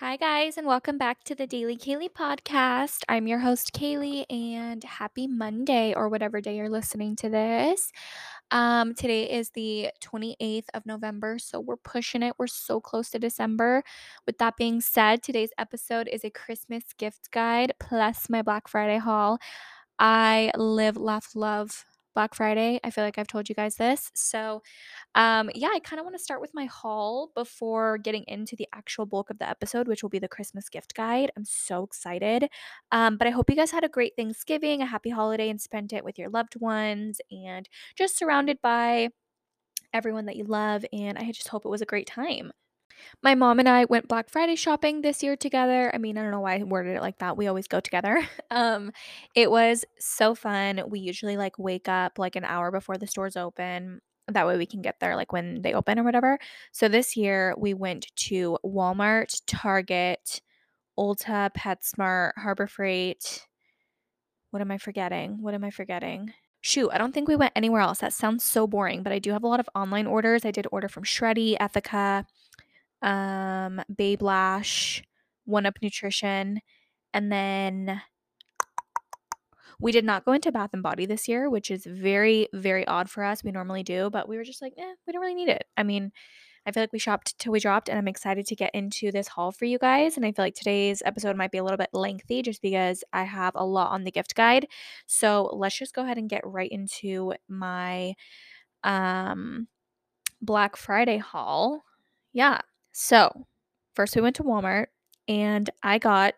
Hi guys, and welcome back to the Daily Kaylee podcast. I'm your host Kaylee, and happy Monday or whatever day you're listening to this. Today is the 28th of November, so we're pushing it. We're so close to December. With that being said, today's episode is a Christmas gift guide plus my Black Friday haul. I live, laugh, love Black Friday. I feel like I've told you guys this. So I kind of want to start with my haul before getting into the actual bulk of the episode, which will be the Christmas gift guide. I'm so excited. But I hope you guys had a great Thanksgiving, a happy holiday, and spent it with your loved ones and just surrounded by everyone that you love. And I just hope it was a great time. My mom and I went Black Friday shopping this year together. I mean, I don't know why I worded it like that. We always go together. It was so fun. We usually wake up an hour before the stores open. That way we can get there when they open or whatever. So this year we went to Walmart, Target, Ulta, PetSmart, Harbor Freight. What am I forgetting? Shoot, I don't think we went anywhere else. That sounds so boring, but I do have a lot of online orders. I did order from Shreddy, Ethika, Babe Lash, One Up Nutrition, and then we did not go into Bath & Body this year, which is very, very odd for us. We normally do, but we were just we don't really need it. I mean, I feel like we shopped till we dropped, and I'm excited to get into this haul for you guys, and I feel like today's episode might be a little bit lengthy just because I have a lot on the gift guide, so let's just go ahead and get right into my Black Friday haul. Yeah. So first we went to Walmart and I'm not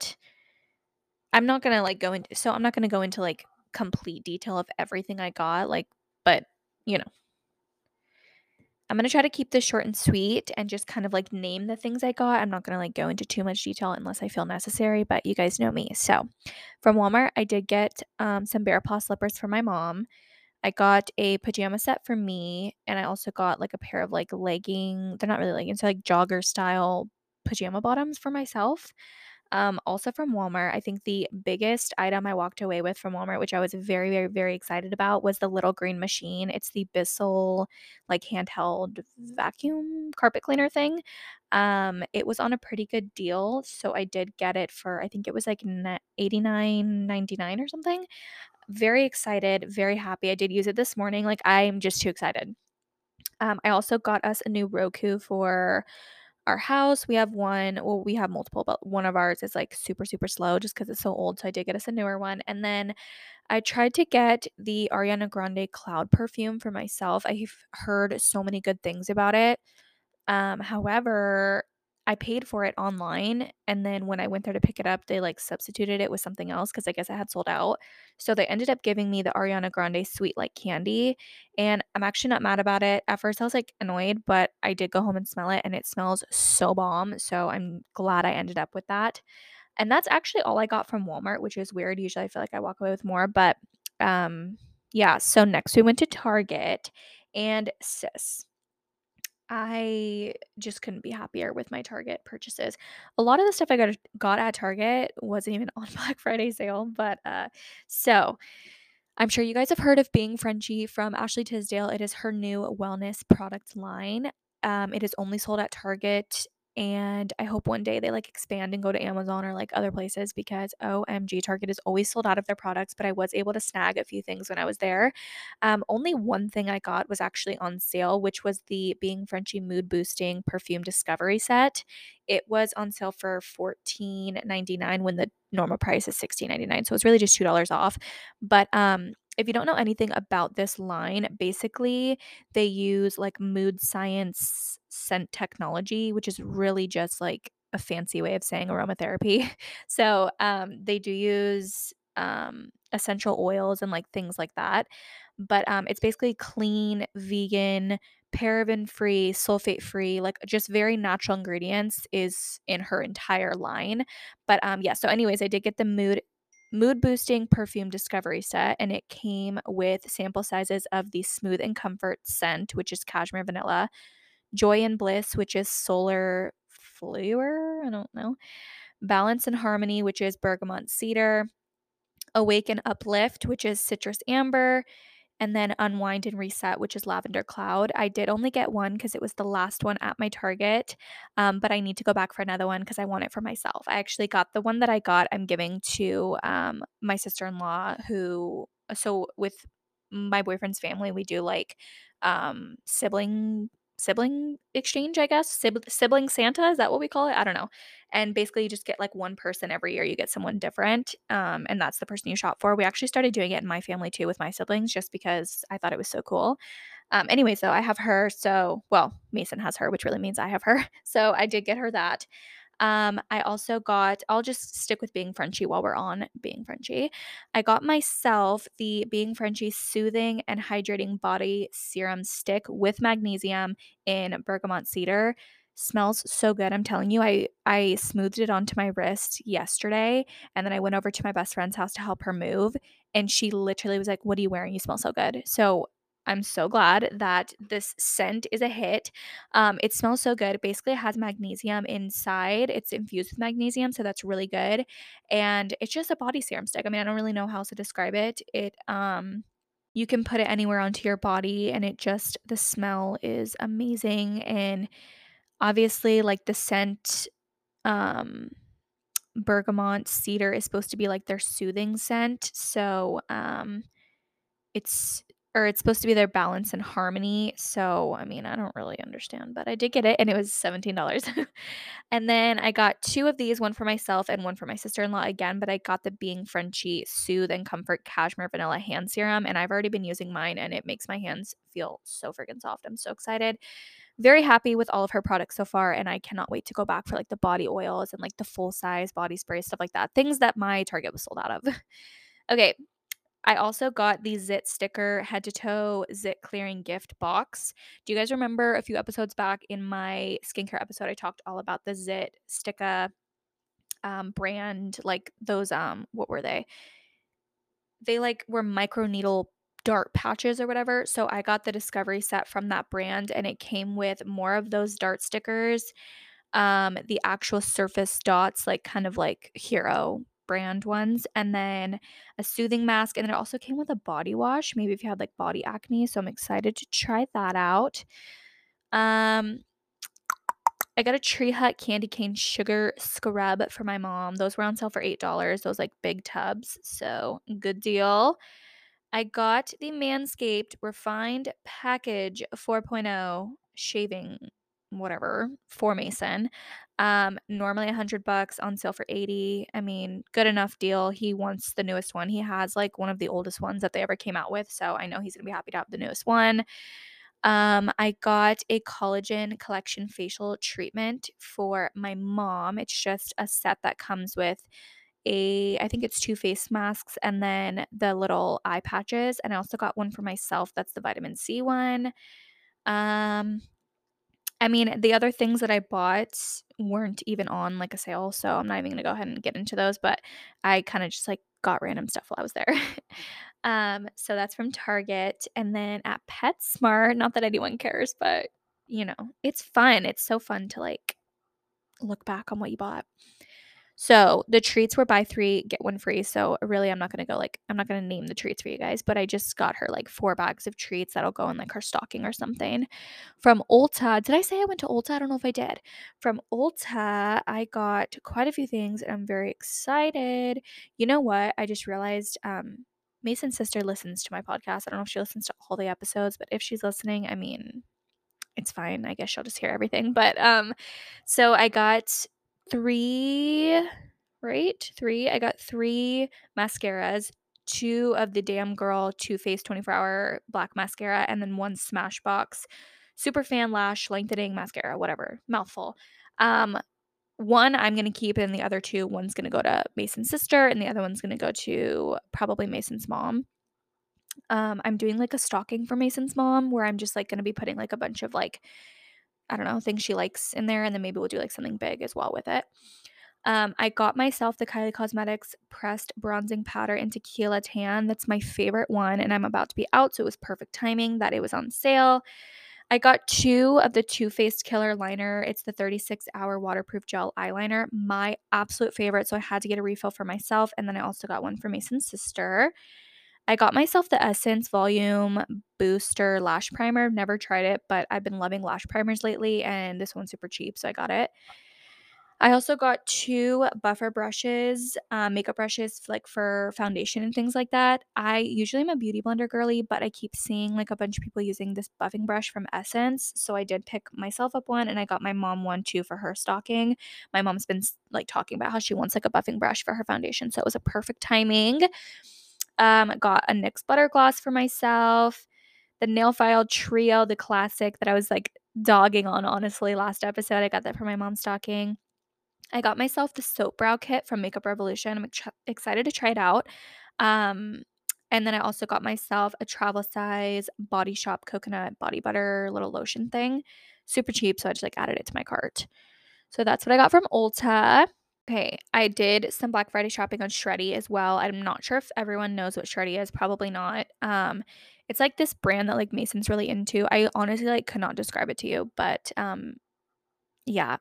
going to go into complete detail of everything I got, but I'm going to try to keep this short and sweet and just kind of name the things I got. I'm not going to go into too much detail unless I feel necessary, but you guys know me. So from Walmart, I did get some Bear Paw slippers for my mom. I got a pajama set for me, and I also got a pair of leggings. They're not really leggings, so jogger style pajama bottoms for myself. Also from Walmart, I think the biggest item I walked away with from Walmart, which I was very, very, very excited about, was the little green machine. It's the Bissell handheld vacuum carpet cleaner thing. It was on a pretty good deal, so I did get it for, I think it was $89.99 or something. Very excited, very happy. I did use it this morning. I'm just too excited. I also got us a new Roku for our house. We have one. Well, we have multiple, but one of ours is super, super slow just because it's so old. So I did get us a newer one. And then I tried to get the Ariana Grande Cloud perfume for myself. I've heard so many good things about it. However, I paid for it online, and then when I went there to pick it up, they substituted it with something else because I guess I had sold out. So they ended up giving me the Ariana Grande Sweet Like Candy, and I'm actually not mad about it. At first I was annoyed, but I did go home and smell it, and it smells so bomb. So I'm glad I ended up with that. And that's actually all I got from Walmart, which is weird. Usually I feel like I walk away with more, but so next we went to Target, and sis, I just couldn't be happier with my Target purchases. A lot of the stuff I got at Target wasn't even on Black Friday sale, but so I'm sure you guys have heard of Being Frenchie from Ashley Tisdale. It is her new wellness product line. It is only sold at Target, and I hope one day they expand and go to Amazon or other places, because OMG, Target is always sold out of their products, but I was able to snag a few things when I was there. Only one thing I got was actually on sale, which was the Being Frenchie Mood Boosting Perfume Discovery Set. It was on sale for $14.99 when the normal price is $16.99, so it's really just $2 off. But if you don't know anything about this line, basically they use mood science scent technology, which is really just a fancy way of saying aromatherapy. So they do use essential oils and things like that. But it's basically clean, vegan, paraben-free, sulfate-free, just very natural ingredients is in her entire line. But so anyways, I did get the Mood Boosting Perfume Discovery Set, and it came with sample sizes of the Smooth and Comfort scent, which is cashmere vanilla, Joy and Bliss, which is solar flower, I don't know, Balance and Harmony, which is bergamot cedar, Awake and Uplift, which is citrus amber, and then Unwind and Reset, which is Lavender Cloud. I did only get one because it was the last one at my Target, but I need to go back for another one because I want it for myself. I actually got the one that I got, I'm giving to my sister-in-law who – so with my boyfriend's family, we do like sibling exchange, I guess. Sibling Santa, is that what we call it? I don't know. And basically you just get like one person every year, you get someone different, and that's the person you shop for. We actually started doing it in my family too with my siblings just because I thought it was so cool. Anyways, though, I have her, so, well, Mason has her, which really means I have her, so I did get her that. I also got, I'll just stick with Being Frenchie while we're on Being Frenchie. I got myself the Being Frenchie Soothing and Hydrating Body Serum Stick with Magnesium in Bergamot Cedar. Smells so good. I'm telling you, I smoothed it onto my wrist yesterday, and then I went over to my best friend's house to help her move, and she literally was like, "What are you wearing? You smell so good." So I'm so glad that this scent is a hit. It smells so good. Basically, it has magnesium inside. It's infused with magnesium, so that's really good. And it's just a body serum stick. I mean, I don't really know how else to describe it. It you can put it anywhere onto your body, and it just, the smell is amazing. And obviously, like, the scent bergamot cedar is supposed to be like their soothing scent. So it's supposed to be their balance and harmony. So, I mean, I don't really understand, but I did get it, and it was $17. And then I got two of these, one for myself and one for my sister-in-law again, but I got the Being Frenchie Soothe and Comfort Cashmere Vanilla Hand Serum, and I've already been using mine, and it makes my hands feel so freaking soft. I'm so excited. Very happy with all of her products so far, and I cannot wait to go back for like the body oils and like the full-size body spray, stuff like that, things that my Target was sold out of. Okay. I also got the Zit Sticker Head to Toe Zit Clearing Gift Box. Do you guys remember a few episodes back in my skincare episode, I talked all about the Zit Sticker brand, like those, what were they? They like were microneedle dart patches or whatever. So I got the Discovery set from that brand, and it came with more of those dart stickers, the actual surface dots, like kind of like Hero brand ones, and then a soothing mask, and it also came with a body wash, maybe if you had like body acne, so I'm excited to try that out. I got a Tree Hut candy cane sugar scrub for my mom. Those were on sale for $8, those like big tubs, so good deal. I got the Manscaped Refined Package 4.0 shaving whatever for Mason. Normally $100, on sale for $80. I mean, good enough deal. He wants the newest one. He has like one of the oldest ones that they ever came out with, so I know he's gonna be happy to have the newest one. I got a collagen collection facial treatment for my mom. It's just a set that comes with I think it's two face masks and then the little eye patches. And I also got one for myself. That's the vitamin C one. I mean, the other things that I bought weren't even on like a sale, so I'm not even going to go ahead and get into those, but I kind of just like got random stuff while I was there. So that's from Target. And then at PetSmart, not that anyone cares, but you know, it's fun. It's so fun to like look back on what you bought. So the treats were buy three, get one free. So really, I'm not going to go like, I'm not going to name the treats for you guys, but I just got her like 4 bags of treats that'll go in like her stocking or something. From Ulta, did I say I went to Ulta? I don't know if I did. From Ulta, I got quite a few things and I'm very excited. You know what? I just realized, Mason's sister listens to my podcast. I don't know if she listens to all the episodes, but if she's listening, I mean, it's fine. I guess she'll just hear everything. But, so I got 3 I got 3 mascaras, 2 of the Damn Girl Too Faced 24-hour black mascara, and then one Smashbox Superfan Lash Lengthening Mascara, whatever, mouthful. One I'm going to keep, and the other 2, one's going to go to Mason's sister, and the other one's going to go to probably Mason's mom. I'm doing like a stocking for Mason's mom where I'm just like going to be putting like a bunch of like, I don't know, things she likes in there, and then maybe we'll do like something big as well with it. I got myself the Kylie Cosmetics Pressed Bronzing Powder in Tequila Tan. That's my favorite one, and I'm about to be out, so it was perfect timing that it was on sale. I got 2 of the Too Faced Killer Liner. It's the 36-hour waterproof gel eyeliner, my absolute favorite, so I had to get a refill for myself, and then I also got one for Mason's sister. I got myself the Essence Volume Booster Lash Primer. I've never tried it, but I've been loving lash primers lately, and this one's super cheap, so I got it. I also got two buffer brushes, makeup brushes like for foundation and things like that. I usually am a beauty blender girly, but I keep seeing like a bunch of people using this buffing brush from Essence. So I did pick myself up one, and I got my mom one too for her stocking. My mom's been like talking about how she wants like a buffing brush for her foundation. So it was a perfect timing. Got a NYX butter gloss for myself. The nail file trio, the classic that I was like dogging on honestly last episode. I got that for my mom's stocking. I got myself the soap brow kit from Makeup Revolution. I'm excited to try it out. And then I also got myself a travel size Body Shop coconut body butter little lotion thing. Super cheap, so I just like added it to my cart. So that's what I got from Ulta. Okay, I did some Black Friday shopping on Shreddy as well. I'm not sure if everyone knows what Shreddy is. Probably not. It's like this brand that like Mason's really into. I honestly like could not describe it to you, but yeah,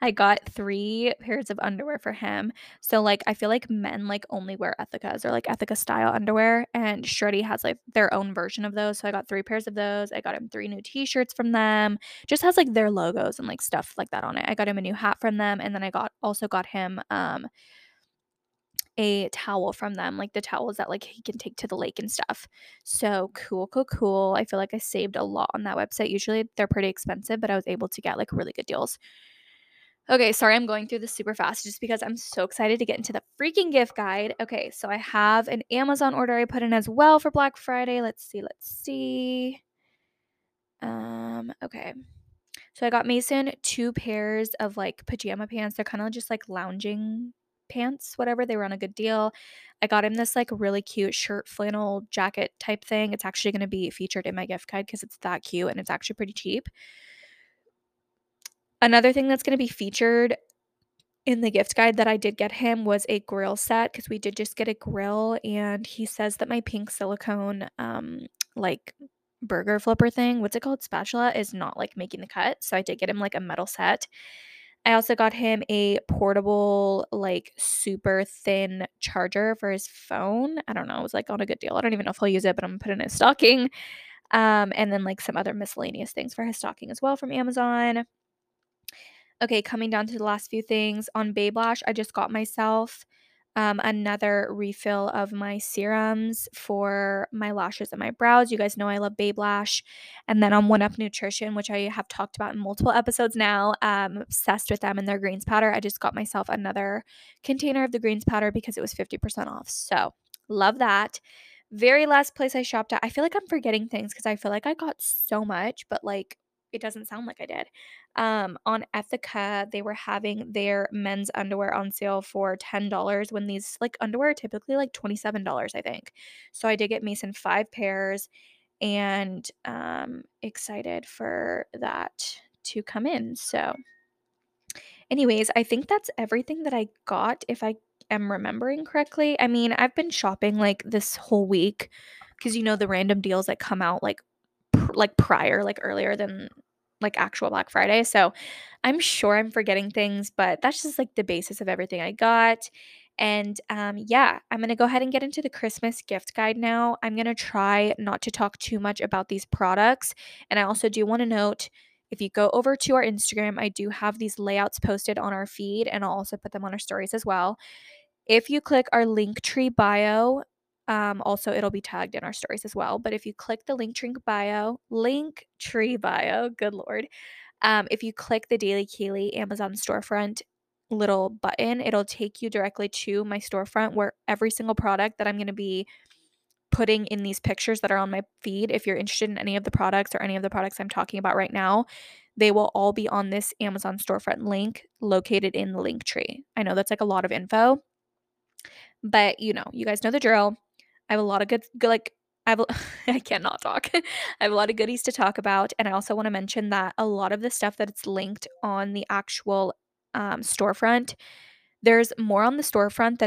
I got 3 pairs of underwear for him. So like, I feel like men like only wear Ethikas or like Ethika style underwear, and Shreddy has like their own version of those. So I got 3 pairs of those. I got him 3 new t-shirts from them. Just has like their logos and like stuff like that on it. I got him a new hat from them, and then I also got him a towel from them, like the towels that like he can take to the lake and stuff. So cool. I feel like I saved a lot on that website. Usually they're pretty expensive, but I was able to get like really good deals. Okay, sorry I'm going through this super fast just because I'm so excited to get into the freaking gift guide. Okay, so I have an Amazon order I put in as well for Black Friday. Let's see. Okay. So I got Mason 2 pairs of like pajama pants. They're kind of just like lounging pants, whatever. They were on a good deal. I got him this like really cute shirt flannel jacket type thing. It's actually going to be featured in my gift guide because it's that cute and it's actually pretty cheap. Another thing that's going to be featured in the gift guide that I did get him was a grill set because we did just get a grill, and he says that my pink silicone like burger flipper thing, what's it called, spatula, is not like making the cut. So I did get him like a metal set. I also got him a portable, like, super thin charger for his phone. I don't know. It was, like, on a good deal. I don't even know if he'll use it, but I'm going to put it in his stocking. And then, like, some other miscellaneous things for his stocking as well from Amazon. Okay, coming down to the last few things. On Babe Lash, I just got myself another refill of my serums for my lashes and my brows. You guys know I love Babe Lash. And then on One Up Nutrition, which I have talked about in multiple episodes now, I'm obsessed with them and their greens powder. I just got myself another container of the greens powder because it was 50% off. So love that. Very last place I shopped at. I feel like I'm forgetting things because I feel like I got so much, but like it doesn't sound like I did. On Ethika, they were having their men's underwear on sale for $10 when these like underwear are typically like $27, I think. So I did get Mason 5 pairs, and excited for that to come in. So anyways, I think that's everything that I got, if I am remembering correctly. I mean, I've been shopping like this whole week because, you know, the random deals that come out earlier than like actual Black Friday. So I'm sure I'm forgetting things, but that's just like the basis of everything I got. And yeah, I'm going to go ahead and get into the Christmas gift guide now. I'm going to try not to talk too much about these products. And I also do want to note, if you go over to our Instagram, I do have these layouts posted on our feed, and I'll also put them on our stories as well. If you click our Linktree bio, also it'll be tagged in our stories as well. But if you click the Linktree bio, good Lord. If you click the Daily Keely Amazon storefront little button, it'll take you directly to my storefront where every single product that I'm going to be putting in these pictures that are on my feed, if you're interested in any of the products or any of the products I'm talking about right now, they will all be on this Amazon storefront link located in the Linktree. I know that's like a lot of info, but you know, you guys know the drill. I have a lot of I cannot talk. I have a lot of goodies to talk about. And I also want to mention that a lot of the stuff that's linked on the actual storefront, there is more on the storefront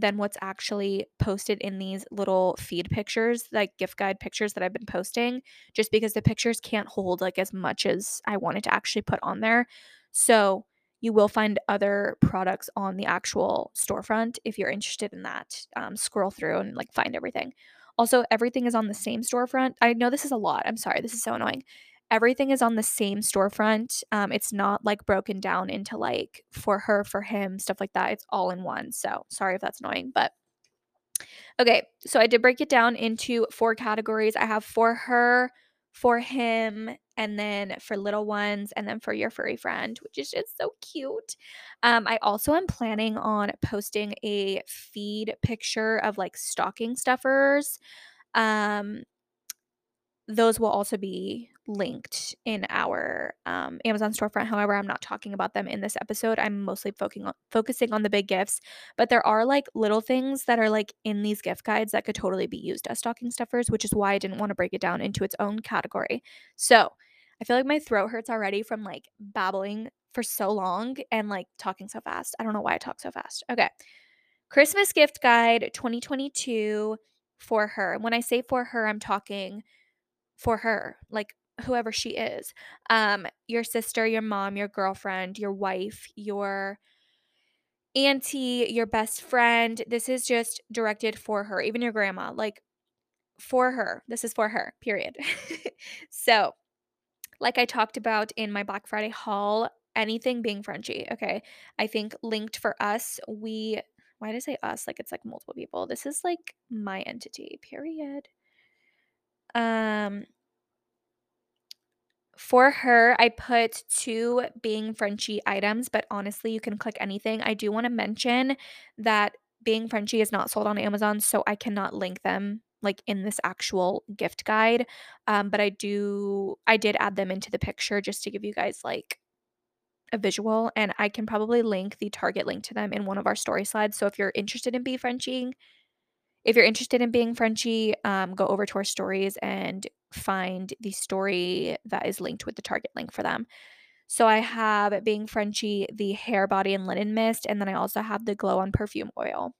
than what's actually posted in these little feed pictures, like gift guide pictures that I've been posting, just because the pictures can't hold like as much as I wanted to actually put on there. So you will find other products on the actual storefront if you're interested in that. Scroll through and like find everything. Also, everything is on the same storefront. I know this is a lot. I'm sorry. This is so annoying. Everything is on the same storefront. It's not like broken down into like for her, for him, stuff like that. It's all in one. So sorry if that's annoying, but okay. So I did break it down into 4 categories. I have for her, for him, and then for little ones, and then for your furry friend, which is just so cute. I also am planning on posting a feed picture of like stocking stuffers. Those will also be linked in our Amazon storefront. However, I'm not talking about them in this episode. I'm mostly focusing on the big gifts, but there are like little things that are like in these gift guides that could totally be used as stocking stuffers, which is why I didn't want to break it down into its own category. So I feel like my throat hurts already from like babbling for so long and like talking so fast. I don't know why I talk so fast. Okay. Christmas gift guide 2022 for her. And when I say for her, I'm talking for her, like whoever she is, your sister, your mom, your girlfriend, your wife, your auntie, your best friend. This is just directed for her, even your grandma, like for her. This is for her, period. So like I talked about in my Black Friday haul, anything being Frenchie. Okay. I think linked for us, why did I say us? Like it's like multiple people. This is like my entity, period. For her, I put 2 Being Frenchie items, but honestly, you can click anything. I do want to mention that Being Frenchie is not sold on Amazon, so I cannot link them like in this actual gift guide. But I did add them into the picture just to give you guys like a visual, and I can probably link the Target link to them in one of our story slides. So if you're interested in Being Frenchie, go over to our stories and find the story that is linked with the Target link for them. So I have Being Frenchie, the hair, body, and linen mist, and then I also have the glow on perfume oil.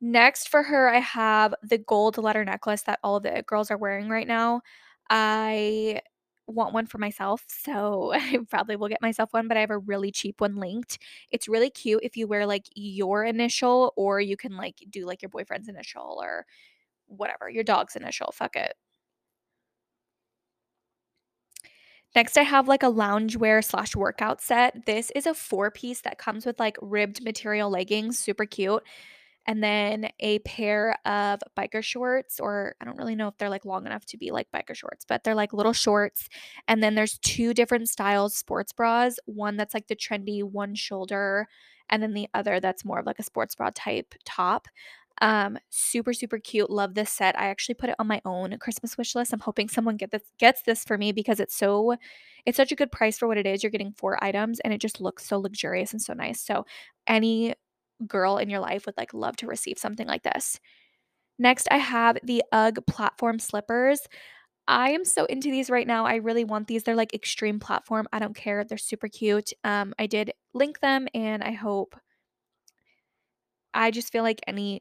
Next for her, I have the gold letter necklace that all of the girls are wearing right now. I want one for myself, so I probably will get myself one, but I have a really cheap one linked. It's really cute if you wear like your initial, or you can like do like your boyfriend's initial or whatever, your dog's initial. Fuck it. Next, I have like a loungewear / workout set. This is a 4-piece that comes with like ribbed material leggings, super cute. And then a pair of biker shorts, or I don't really know if they're like long enough to be like biker shorts, but they're like little shorts. And then there's 2 different styles sports bras, one that's like the trendy one shoulder, and then the other that's more of like a sports bra type top. Super, super cute. Love this set. I actually put it on my own Christmas wish list. I'm hoping someone gets this for me because it's such a good price for what it is. You're getting 4 items and it just looks so luxurious and so nice. So any girl in your life would like love to receive something like this. Next, I have the UGG platform slippers. I am so into these right now. I really want these. They're like extreme platform. I don't care. They're super cute. I did link them, and I just feel like I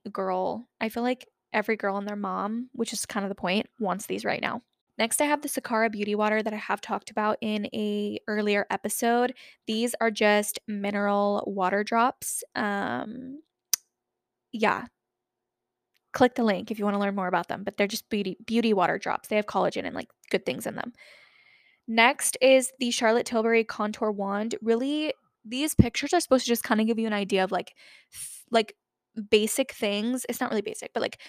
feel like every girl and their mom, which is kind of the point, wants these right now. Next, I have the Sakara Beauty Water that I have talked about in an earlier episode. These are just mineral water drops. Yeah. Click the link if you want to learn more about them, but they're just beauty water drops. They have collagen and like good things in them. Next is the Charlotte Tilbury Contour Wand. Really, these pictures are supposed to just kind of give you an idea of like basic things. It's not really basic, but like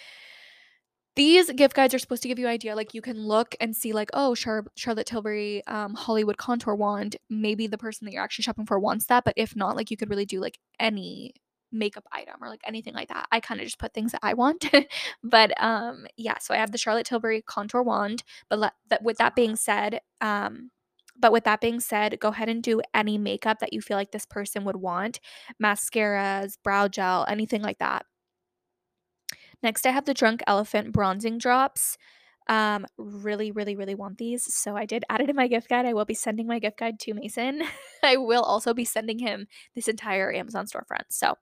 these gift guides are supposed to give you an idea. Like you can look and see like, oh, Charlotte Tilbury Hollywood contour wand. Maybe the person that you're actually shopping for wants that. But if not, like you could really do like any makeup item or like anything like that. I kind of just put things that I want. But yeah, so I have the Charlotte Tilbury contour wand. But with that being said, go ahead and do any makeup that you feel like this person would want. Mascaras, brow gel, anything like that. Next, I have the Drunk Elephant Bronzing Drops. Really, really, really want these. So I did add it in my gift guide. I will be sending my gift guide to Mason. I will also be sending him this entire Amazon storefront. So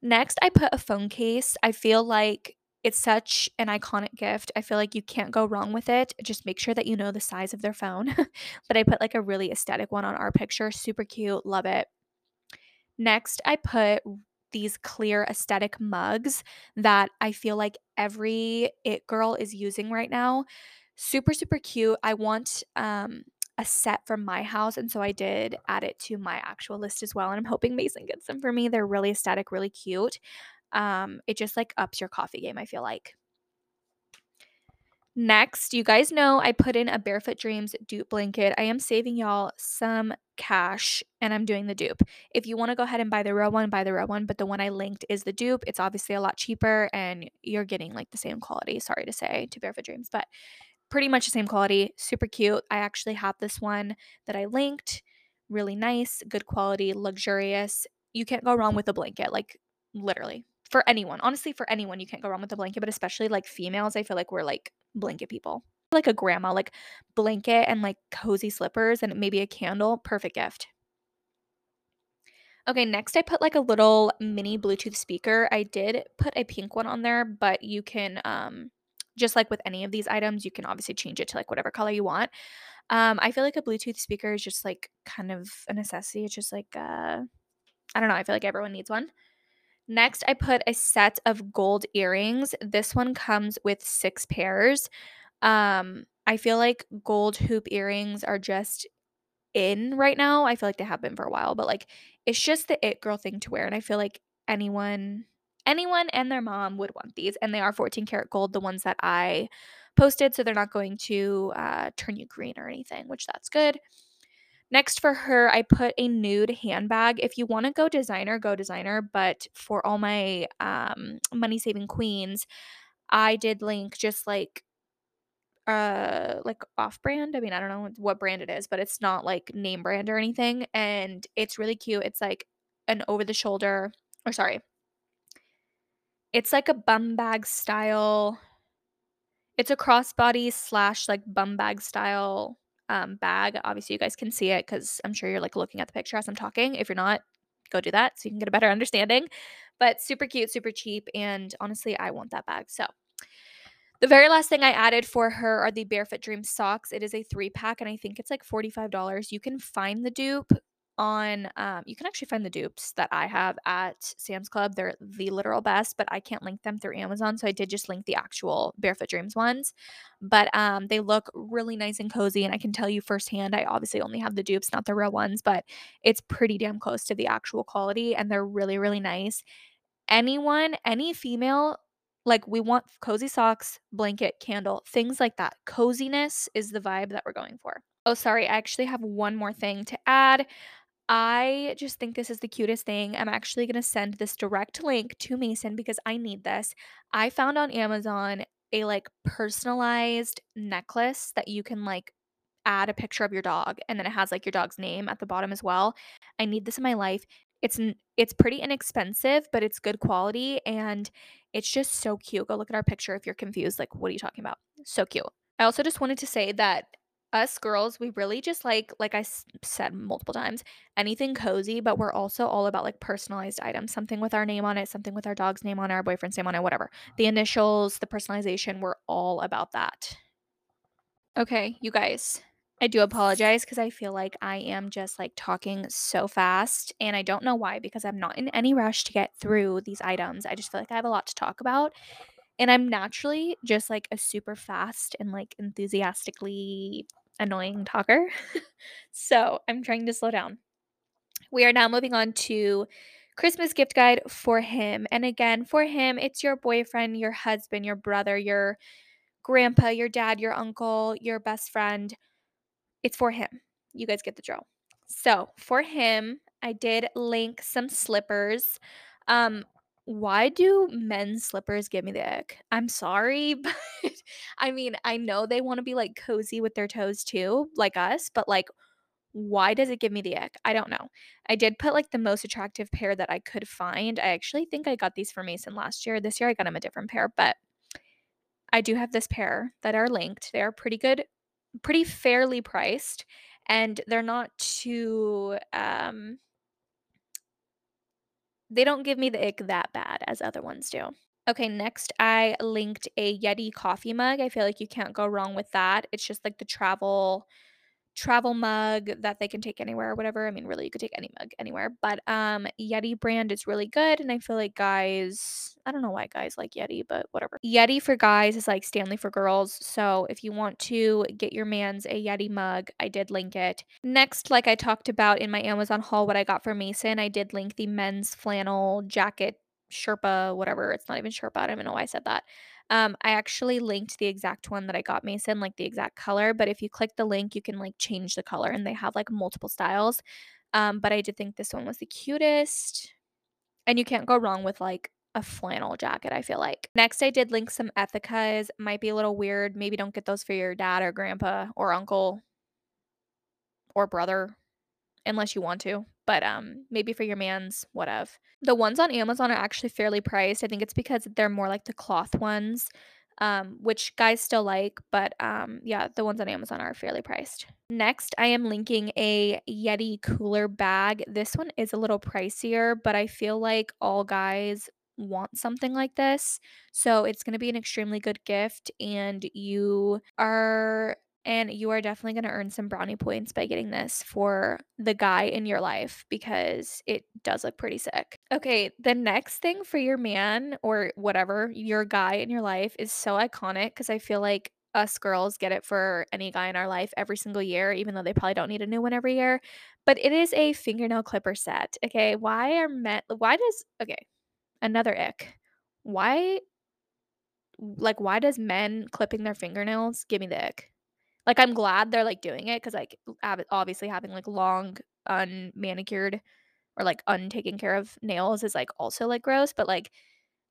next, I put a phone case. I feel like It's such an iconic gift. I feel like you can't go wrong with it. Just make sure that you know the size of their phone. But I put like a really aesthetic one on our picture. Super cute. Love it. Next, I put these clear aesthetic mugs that I feel like every it girl is using right now. Super, super cute. I want a set from my house, and so I did add it to my actual list as well, and I'm hoping Mason gets them for me. They're really aesthetic, really cute. It just like ups your coffee game, I feel like. Next, you guys know I put in a Barefoot Dreams dupe blanket. I am saving y'all some cash and I'm doing the dupe. If you want to go ahead and buy the real one, buy the real one, but the one I linked is the dupe. It's obviously a lot cheaper and you're getting like the same quality, sorry to say, to Barefoot Dreams, but pretty much the same quality. Super cute. I actually have this one that I linked. Really nice, good quality, luxurious. You can't go wrong with a blanket, like literally. For anyone, honestly, for anyone, you can't go wrong with a blanket, but especially like females, I feel like we're like blanket people. Like a grandma, like blanket and like cozy slippers and maybe a candle. Perfect gift. Okay, next I put like a little mini Bluetooth speaker. I did put a pink one on there, but you can, just like with any of these items, you can obviously change it to like whatever color you want. I feel like a Bluetooth speaker is just like kind of a necessity. It's just like, I don't know. I feel like everyone needs one. Next, I put a set of gold earrings. This one comes with 6 pairs. I feel like gold hoop earrings are just in right now. I feel like they have been for a while, but like it's just the it girl thing to wear. And I feel like anyone and their mom would want these. And they are 14 karat gold, the ones that I posted. So they're not going to turn you green or anything, which that's good. Next for her, I put a nude handbag. If you want to go designer, but for all my money-saving queens, I did link just like off-brand. I mean, I don't know what brand it is, but it's not like name brand or anything, and it's really cute. It's like an over-the-shoulder, or sorry, it's like a bum bag style. It's a crossbody / like bum bag style bag. Obviously you guys can see it because I'm sure you're like looking at the picture as I'm talking. If you're not, go do that so you can get a better understanding. But super cute, super cheap, and honestly I want that bag. So the very last thing I added for her are the Barefoot Dream socks. It is a 3-pack and I think it's like $45. You can find the dupe on you can actually find the dupes that I have at Sam's Club. They're the literal best, but I can't link them through Amazon, so I did just link the actual Barefoot Dreams ones. But they look really nice and cozy, and I can tell you firsthand, I obviously only have the dupes, not the real ones, but it's pretty damn close to the actual quality, and they're really, really nice. Anyone, any female, like we want cozy socks, blanket, candle, things like that. Coziness is the vibe that we're going for. Oh, sorry, I actually have one more thing to add. I just think this is the cutest thing. I'm actually going to send this direct link to Mason because I need this. I found on Amazon a like personalized necklace that you can like add a picture of your dog, and then it has like your dog's name at the bottom as well. I need this in my life. It's pretty inexpensive, but it's good quality and it's just so cute. Go look at our picture if you're confused. Like, what are you talking about? So cute. I also just wanted to say that us girls, we really just like I said multiple times, anything cozy, but we're also all about like personalized items, something with our name on it, something with our dog's name on it, our boyfriend's name on it, whatever. The initials, the personalization, we're all about that. Okay, you guys, I do apologize because I feel like I am just like talking so fast, and I don't know why because I'm not in any rush to get through these items. I just feel like I have a lot to talk about. And I'm naturally just like a super fast and like enthusiastically annoying talker. So I'm trying to slow down. We are now moving on to Christmas gift guide for him. And again, for him, it's your boyfriend, your husband, your brother, your grandpa, your dad, your uncle, your best friend. It's for him. You guys get the drill. So for him, I did link some slippers. Why do men's slippers give me the ick? I'm sorry, but I mean, I know they want to be like cozy with their toes too, like us, but like, why does it give me the ick? I don't know. I did put like the most attractive pair that I could find. I actually think I got these for Mason last year. This year I got him a different pair, but I do have this pair that are linked. They are pretty good, pretty fairly priced, and they're not too, they don't give me the ick that bad as other ones do. Okay, next I linked a Yeti coffee mug. I feel like you can't go wrong with that. It's just like the travel mug that they can take anywhere or whatever. I mean, really, you could take any mug anywhere. But Yeti brand is really good. And I feel like guys, I don't know why guys like Yeti, but whatever. Yeti for guys is like Stanley for girls. So if you want to get your man's a Yeti mug, I did link it. Next, like I talked about in my Amazon haul, what I got for Mason, I did link the men's flannel jacket Sherpa, whatever. It's not even Sherpa. I don't even know why I said that. I actually linked the exact one that I got Mason, like the exact color, but if you click the link, you can like change the color and they have like multiple styles. But I did think this one was the cutest and you can't go wrong with like a flannel jacket, I feel like. Next, I did link some Ethikas. Might be a little weird. Maybe don't get those for your dad or grandpa or uncle or brother unless you want to. But maybe for your man's, what of. The ones on Amazon are actually fairly priced. I think it's because they're more like the cloth ones, which guys still like. But yeah, the ones on Amazon are fairly priced. Next, I am linking a Yeti cooler bag. This one is a little pricier, but I feel like all guys want something like this. So it's going to be an extremely good gift. And you are definitely going to earn some brownie points by getting this for the guy in your life because it does look pretty sick. Okay, the next thing for your man or whatever, your guy in your life is so iconic because I feel like us girls get it for any guy in our life every single year, even though they probably don't need a new one every year. But it is a fingernail clipper set. Okay, why does men clipping their fingernails give me the ick? Like, I'm glad they're, like, doing it because, like, obviously having, like, long, unmanicured or, like, untaken care of nails is, like, also, like, gross. But, like,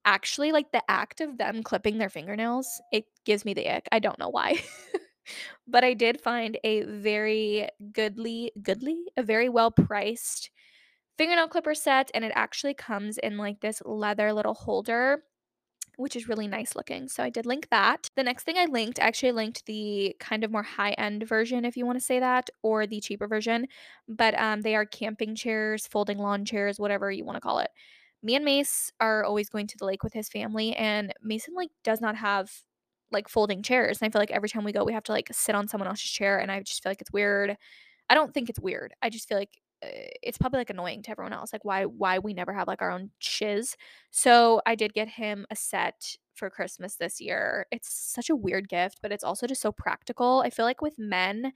actually, like, the act of them clipping their fingernails, it gives me the ick. I don't know why. But I did find a very very well-priced fingernail clipper set. And it actually comes in, like, this leather little holder, which is really nice looking. So I did link that. The next thing I actually linked the kind of more high-end version, if you want to say that, or the cheaper version. But they are camping chairs, folding lawn chairs, whatever you want to call it. Me and Mace are always going to the lake with his family, and Mason like does not have like folding chairs. And I feel like every time we go, we have to like sit on someone else's chair, and I just feel like it's weird. I don't think it's weird. I just feel like it's probably like annoying to everyone else, like why we never have like our own shiz. So I did get him a set for Christmas this year. It's such a weird gift, but it's also just so practical. I feel like with men,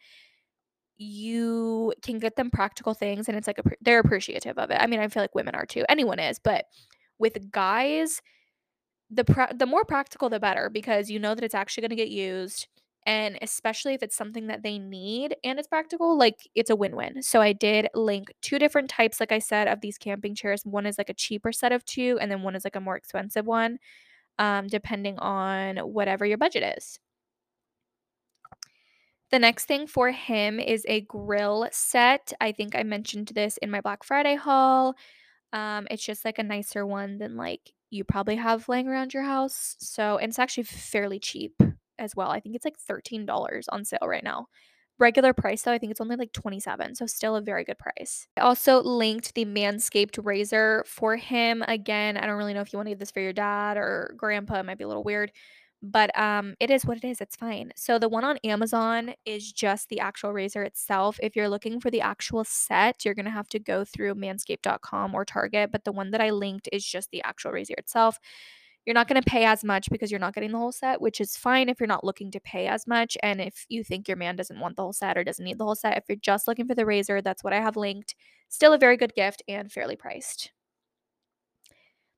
you can get them practical things and it's like they're appreciative of it. I mean, I feel like women are too, anyone is, but with guys, the more practical the better, because you know that it's actually going to get used. And especially if it's something that they need and it's practical, like it's a win-win. So I did link two different types, like I said, of these camping chairs. One is like a cheaper set of two, and then one is like a more expensive one, depending on whatever your budget is. The next thing for him is a grill set. I think I mentioned this in my Black Friday haul. It's just like a nicer one than like you probably have laying around your house. So, and it's actually fairly cheap as well. I think it's like $13 on sale right now. Regular price though, I think it's only like $27, so still a very good price. I also linked the Manscaped razor for him. Again, I don't really know if you want to give this for your dad or grandpa. It might be a little weird, but it is what it is. It's fine. So the one on Amazon is just the actual razor itself. If you're looking for the actual set, you're going to have to go through manscaped.com or Target, but the one that I linked is just the actual razor itself. You're not going to pay as much because you're not getting the whole set, which is fine if you're not looking to pay as much. And if you think your man doesn't want the whole set or doesn't need the whole set, if you're just looking for the razor, that's what I have linked. Still a very good gift and fairly priced.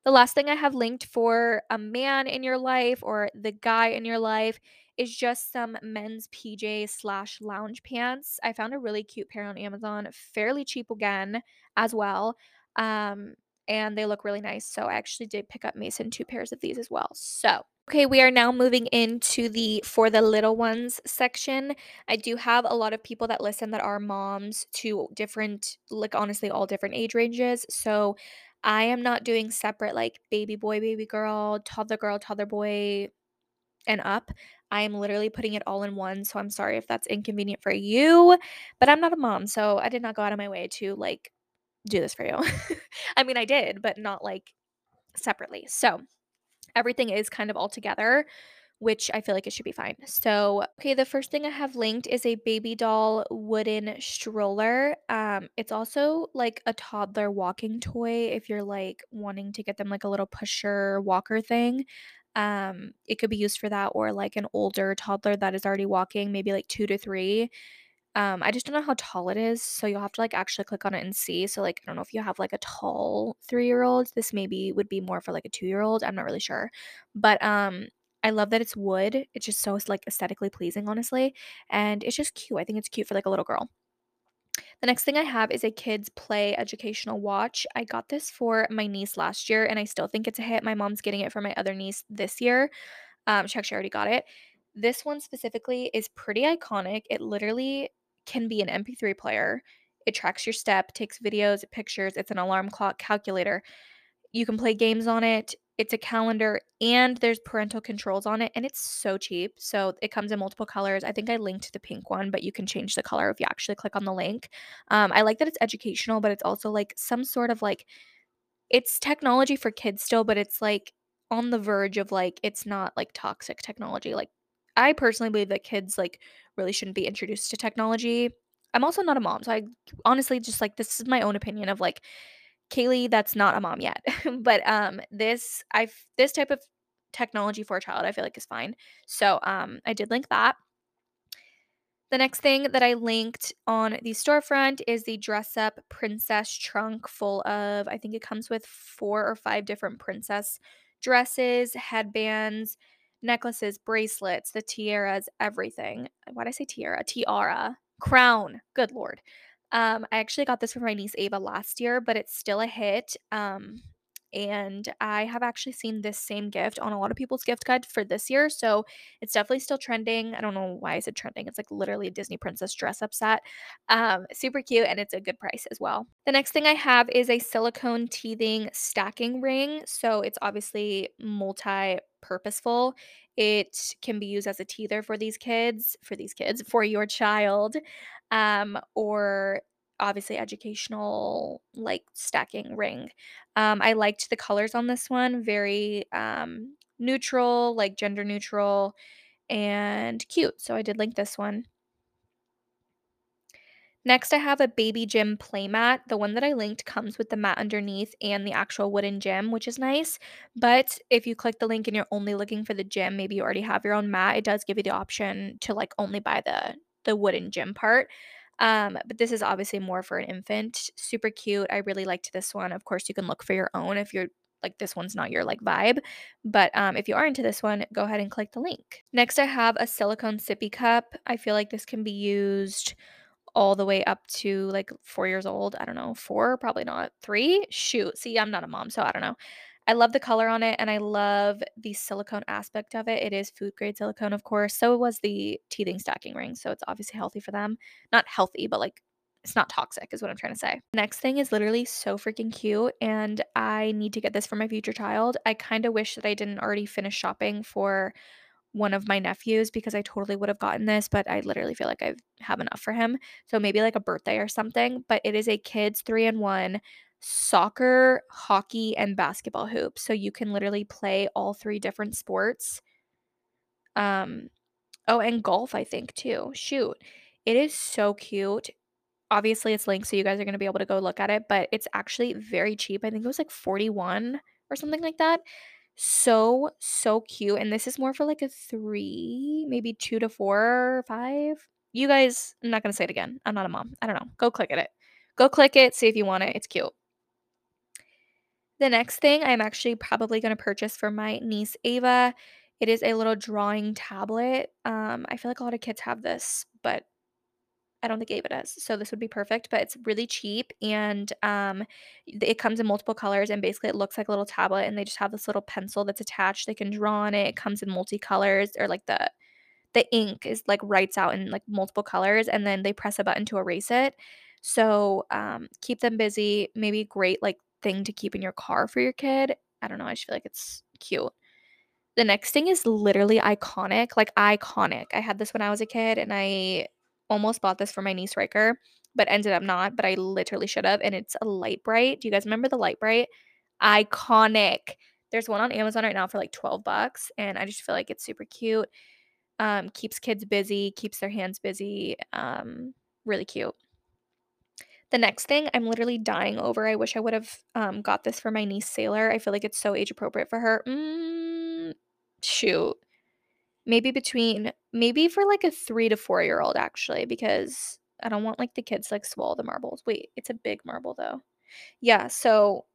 The last thing I have linked for a man in your life or the guy in your life is just some men's PJ/lounge pants. I found a really cute pair on Amazon, fairly cheap again as well. And they look really nice. So I actually did pick up Mason two pairs of these as well. So, okay, we are now moving into the for the little ones section. I do have a lot of people that listen that are moms to different, like honestly, all different age ranges. So I am not doing separate like baby boy, baby girl, toddler boy, and up. I am literally putting it all in one. So I'm sorry if that's inconvenient for you, but I'm not a mom. So I did not go out of my way to like do this for you. I mean, I did, but not like separately. So everything is kind of all together, which I feel like it should be fine. So, okay, the first thing I have linked is a baby doll wooden stroller. It's also like a toddler walking toy if you're like wanting to get them like a little pusher walker thing. It could be used for that or like an older toddler that is already walking, maybe like 2 to 3. I just don't know how tall it is, so you'll have to like actually click on it and see. So like I don't know if you have like a tall 3-year-old. This maybe would be more for like a 2-year-old. I'm not really sure, but I love that it's wood. It's just so, like, aesthetically pleasing, honestly. And it's just cute. I think it's cute for, like, a little girl. The next thing I have is a kids' play educational watch. I got this for my niece last year, and I still think it's a hit. My mom's getting it for my other niece this year. She actually already got it. This one specifically is pretty iconic. It literally can be an MP3 player. It tracks your step, takes videos, pictures. It's an alarm clock calculator. You can play games on it. It's a calendar, and there's parental controls on it, and it's so cheap. So it comes in multiple colors. I think I linked the pink one, but you can change the color if you actually click on the link. I like that it's educational, but it's also like some sort of like, it's technology for kids still, but it's like on the verge of like, it's not like toxic technology. Like I personally believe that kids like really shouldn't be introduced to technology. I'm also not a mom. So I honestly just like, this is my own opinion of like, Kaylee, that's not a mom yet, but this type of technology for a child, I feel like is fine. So I did link that. The next thing that I linked on the storefront is the dress up princess trunk full of, I think it comes with 4 or 5 different princess dresses, headbands, necklaces, bracelets, the tiaras, everything. Why did I say tiara? Tiara, crown. Good Lord. I actually got this for my niece Ava last year, but it's still a hit. And I have actually seen this same gift on a lot of people's gift guide for this year. So it's definitely still trending. I don't know why I said trending. It's like literally a Disney princess dress up set. Super cute. And it's a good price as well. The next thing I have is a silicone teething stacking ring. So it's obviously multi-purposeful. It can be used as a teether for these kids, for your child, or obviously educational, like stacking ring. I liked the colors on this one. Very neutral, like gender neutral and cute. So I did link this one. Next, I have a baby gym play mat. The one that I linked comes with the mat underneath and the actual wooden gym, which is nice. But if you click the link and you're only looking for the gym, maybe you already have your own mat, it does give you the option to like only buy the wooden gym part. But this is obviously more for an infant. Super cute. I really liked this one. Of course, you can look for your own if you're like this one's not your like vibe. But if you are into this one, go ahead and click the link. Next, I have a silicone sippy cup. I feel like this can be used all the way up to like 4 years old. I don't know, 4, probably not 3. Shoot. See, I'm not a mom, so I don't know. I love the color on it and I love the silicone aspect of it. It is food grade silicone, of course. So was the teething stacking ring. So it's obviously healthy for them. Not healthy, but like it's not toxic is what I'm trying to say. Next thing is literally so freaking cute and I need to get this for my future child. I kind of wish that I didn't already finish shopping for one of my nephews because I totally would have gotten this, but I literally feel like I have enough for him. So maybe like a birthday or something, but it is a kids 3-in-1 soccer, hockey, and basketball hoop. So you can literally play all 3 different sports. Oh, and golf, I think too. Shoot. It is so cute. Obviously it's linked, so you guys are going to be able to go look at it, but it's actually very cheap. I think it was like 41 or something like that. So cute. And this is more for like a 3, maybe 2 to 4 or 5. You guys, I'm not going to say it again. I'm not a mom. I don't know. Go click at it. Go click it. See if you want it. It's cute. The next thing I'm actually probably going to purchase for my niece, Ava. It is a little drawing tablet. I feel like a lot of kids have this, but I don't think Ava does, so this would be perfect, but it's really cheap, and it comes in multiple colors, and basically it looks like a little tablet, and they just have this little pencil that's attached. They can draw on it. It comes in multi-colors, or like the ink is like writes out in like multiple colors, and then they press a button to erase it, so keep them busy. Maybe great like thing to keep in your car for your kid. I don't know. I just feel like it's cute. The next thing is literally iconic, like iconic. I had this when I was a kid, and I almost bought this for my niece Riker, but ended up not, but I literally should have. And it's a Light Bright. Do you guys remember the Light Bright? Iconic. There's one on Amazon right now for like $12, and I just feel like it's super cute. Keeps kids busy, keeps their hands busy. Really cute. The next thing I'm literally dying over. I wish I would have got this for my niece, Sailor. I feel like it's so age-appropriate for her. Shoot. Maybe for like a 3 to 4-year-old, actually, because I don't want like the kids to like swallow the marbles. Wait, it's a big marble though. Yeah, so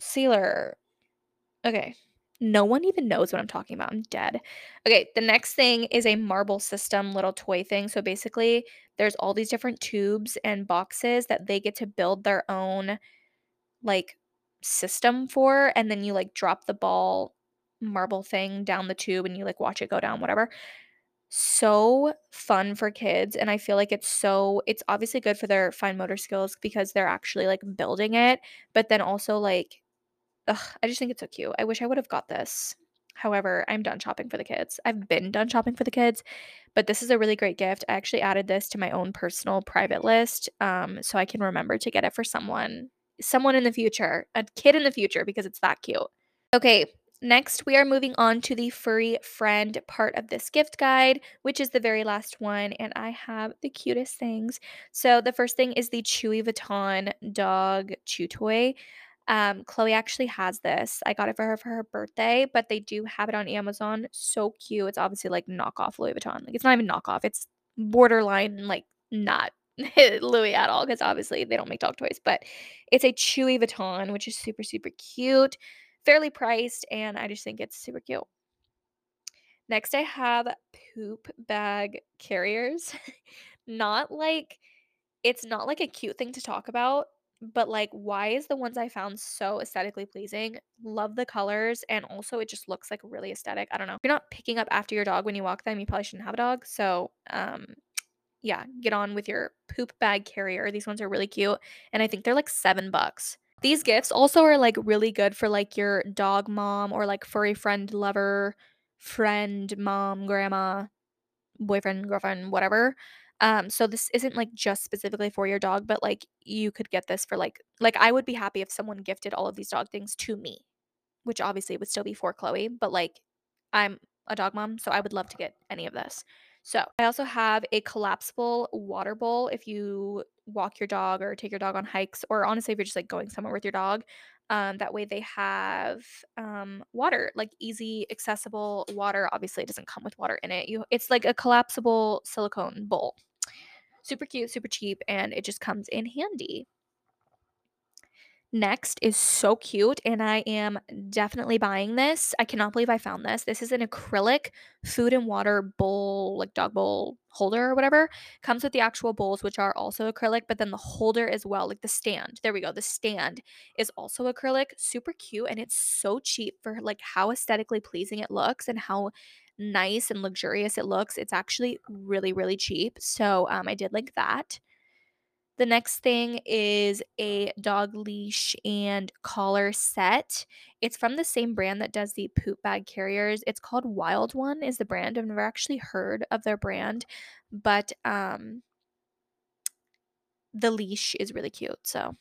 Sailor. Okay. No one even knows what I'm talking about. I'm dead. Okay, the next thing is a marble system little toy thing. So basically, there's all these different tubes and boxes that they get to build their own like system for, and then you like drop the ball marble thing down the tube and you like watch it go down, whatever. So fun for kids, and I feel like it's obviously good for their fine motor skills because they're actually like building it, but then also like I just think it's so cute. I wish I would have got this. However, I'm done shopping for the kids. I've been done shopping for the kids, but this is a really great gift. I actually added this to my own personal private list so I can remember to get it for someone in the future, a kid in the future, because it's that cute. Okay, next we are moving on to the furry friend part of this gift guide, which is the very last one, and I have the cutest things. So the first thing is the Chewy Vuitton dog chew toy. Chloe actually has this. I got it for her birthday, but they do have it on Amazon. So cute. It's obviously like knockoff Louis Vuitton. Like, it's not even knockoff. It's borderline like not Louis at all, because obviously they don't make dog toys, but it's a Chewy Vuitton, which is super, super cute, fairly priced, and I just think it's super cute. Next, I have poop bag carriers. It's not like a cute thing to talk about, but like, why is the ones I found so aesthetically pleasing? Love the colors, and also it just looks like really aesthetic. I don't know. If you're not picking up after your dog when you walk them, you probably shouldn't have a dog. So yeah, get on with your poop bag carrier. These ones are really cute, and I think they're like $7. These gifts also are like really good for like your dog mom or like furry friend lover, friend, mom, grandma, boyfriend, girlfriend, whatever. So this isn't like just specifically for your dog, but like you could get this for like I would be happy if someone gifted all of these dog things to me, which obviously would still be for Chloe, but like I'm a dog mom, so I would love to get any of this. So I also have a collapsible water bowl if you walk your dog or take your dog on hikes, or honestly, if you're just like going somewhere with your dog, that way they have water, like easy accessible water. Obviously it doesn't come with water in it. It's like a collapsible silicone bowl. Super cute, super cheap, and it just comes in handy. Next is so cute, and I am definitely buying this. I cannot believe I found this. This is an acrylic food and water bowl, like dog bowl holder or whatever. Comes with the actual bowls, which are also acrylic, but then the holder as well, like the stand. There we go. The stand is also acrylic. Super cute, and it's so cheap for like how aesthetically pleasing it looks and how nice and luxurious it looks. It's actually really, really cheap. So I did like that. The next thing is a dog leash and collar set. It's from the same brand that does the poop bag carriers. It's called Wild One is the brand. I've never actually heard of their brand, but the leash is really cute. So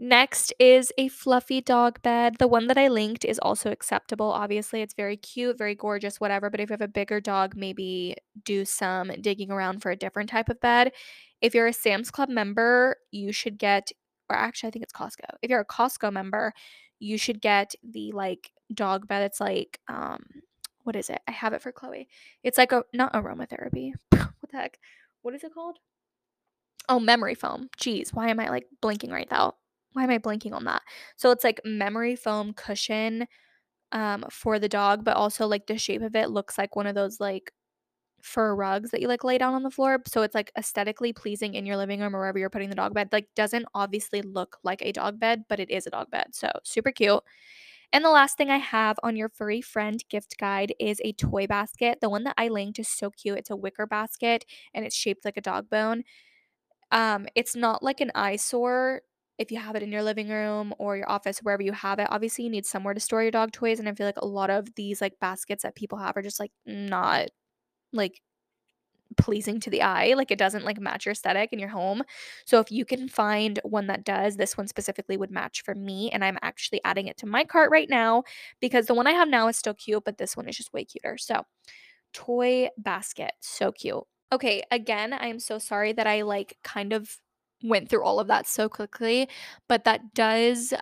next is a fluffy dog bed. The one that I linked is also acceptable. Obviously, it's very cute, very gorgeous, whatever. But if you have a bigger dog, maybe do some digging around for a different type of bed. If you're a Sam's Club member, you should get, or actually I think it's Costco. If you're a Costco member, you should get the like dog bed. It's like, what is it? I have it for Chloe. It's like not aromatherapy. What the heck? What is it called? Oh, memory foam. Jeez, why am I like blinking right now? Why am I blanking on that? So it's like memory foam cushion for the dog, but also like the shape of it looks like one of those like fur rugs that you like lay down on the floor. So it's like aesthetically pleasing in your living room or wherever you're putting the dog bed. Like doesn't obviously look like a dog bed, but it is a dog bed. So super cute. And the last thing I have on your furry friend gift guide is a toy basket. The one that I linked is so cute. It's a wicker basket and it's shaped like a dog bone. It's not like an eyesore. If you have it in your living room or your office, wherever you have it, obviously you need somewhere to store your dog toys. And I feel like a lot of these like baskets that people have are just like not like pleasing to the eye. Like, it doesn't like match your aesthetic in your home. So if you can find one that does, this one specifically would match for me. And I'm actually adding it to my cart right now because the one I have now is still cute, but this one is just way cuter. So toy basket, so cute. Okay, again, I am so sorry that I like kind of went through all of that so quickly, but that does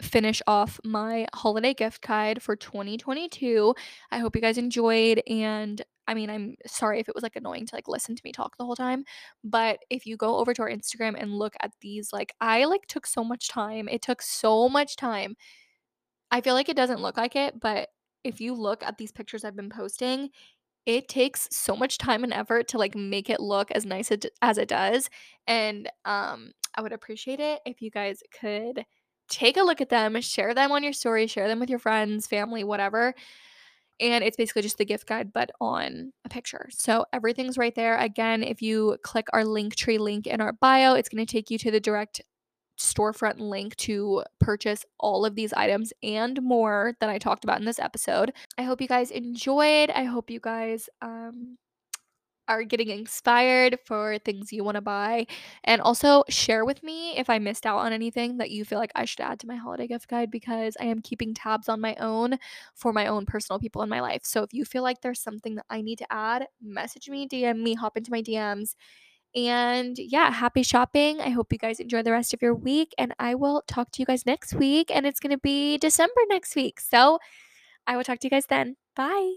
finish off my holiday gift guide for 2022. I hope you guys enjoyed, and I mean, I'm sorry if it was like annoying to like listen to me talk the whole time, but if you go over to our Instagram and look at these, like I like took so much time. It took so much time. I feel like it doesn't look like it, but if you look at these pictures I've been posting, it takes so much time and effort to like make it look as nice as it does. And I would appreciate it if you guys could take a look at them, share them on your story, share them with your friends, family, whatever. And it's basically just the gift guide, but on a picture. So everything's right there. Again, if you click our Linktree link in our bio, it's going to take you to the direct storefront link to purchase all of these items and more that I talked about in this episode. I hope you guys enjoyed. I hope you guys are getting inspired for things you want to buy, and also share with me if I missed out on anything that you feel like I should add to my holiday gift guide, because I am keeping tabs on my own for my own personal people in my life. So if you feel like there's something that I need to add, message me, DM me, hop into my DMs. And yeah, happy shopping. I hope you guys enjoy the rest of your week, and I will talk to you guys next week, and it's going to be December next week. So I will talk to you guys then. Bye.